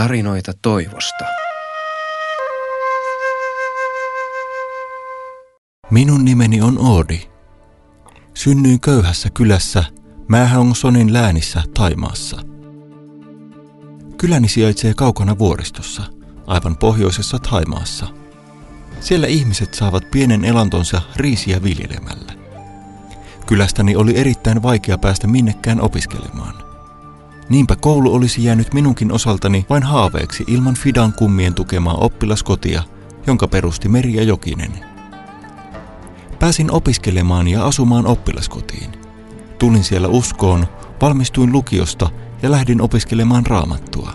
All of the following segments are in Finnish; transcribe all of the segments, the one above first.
Tarinoita toivosta. Minun nimeni on Odi. Synnyin köyhässä kylässä Mae Hong Sonin läänissä Thaimaassa. Kyläni sijaitsee kaukana vuoristossa, aivan pohjoisessa Thaimaassa. Siellä ihmiset saavat pienen elantonsa riisiä viljelemällä. Kylästäni oli erittäin vaikea päästä minnekään opiskelemaan. Niinpä koulu olisi jäänyt minunkin osaltani vain haaveeksi ilman Fidan kummien tukemaa oppilaskotia, jonka perusti Merja Jokinen. Pääsin opiskelemaan ja asumaan oppilaskotiin. Tulin siellä uskoon, valmistuin lukiosta ja lähdin opiskelemaan raamattua.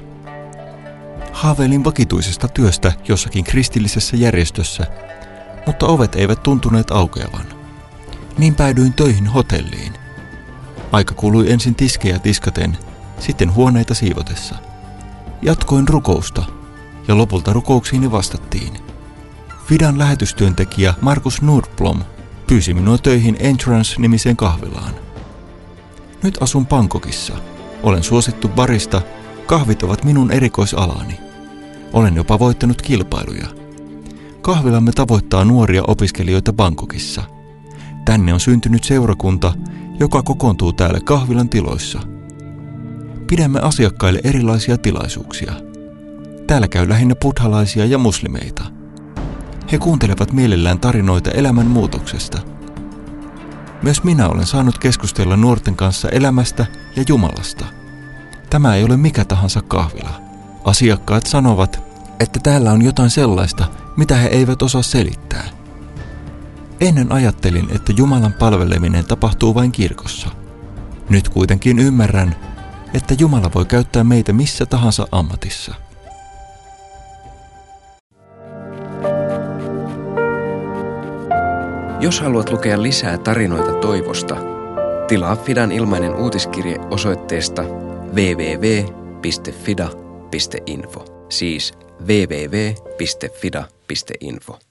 Haaveilin vakituisesta työstä jossakin kristillisessä järjestössä, mutta ovet eivät tuntuneet aukeavan. Niin päädyin töihin hotelliin. Aika kului ensin tiskejä tiskaten, sitten huoneita siivotessa. Jatkoin rukousta, ja lopulta rukouksiini vastattiin. Fidan lähetystyöntekijä Markus Nordblom pyysi minua töihin Entrance-nimiseen kahvilaan. Nyt asun Bangkokissa. Olen suosittu barista. Kahvit ovat minun erikoisalani. Olen jopa voittanut kilpailuja. Kahvilamme tavoittaa nuoria opiskelijoita Bangkokissa. Tänne on syntynyt seurakunta, joka kokoontuu täällä kahvilan tiloissa. Pidämme asiakkaille erilaisia tilaisuuksia. Täällä käy lähinnä buddhalaisia ja muslimeita. He kuuntelevat mielellään tarinoita elämän muutoksesta. Myös minä olen saanut keskustella nuorten kanssa elämästä ja Jumalasta. Tämä ei ole mikä tahansa kahvila. Asiakkaat sanovat, että täällä on jotain sellaista, mitä he eivät osaa selittää. Ennen ajattelin, että Jumalan palveleminen tapahtuu vain kirkossa. Nyt kuitenkin ymmärrän, että Jumala voi käyttää meitä missä tahansa ammatissa. Jos haluat lukea lisää tarinoita toivosta, tilaa Fidan ilmainen uutiskirje osoitteesta www.fida.info, siis www.fida.info.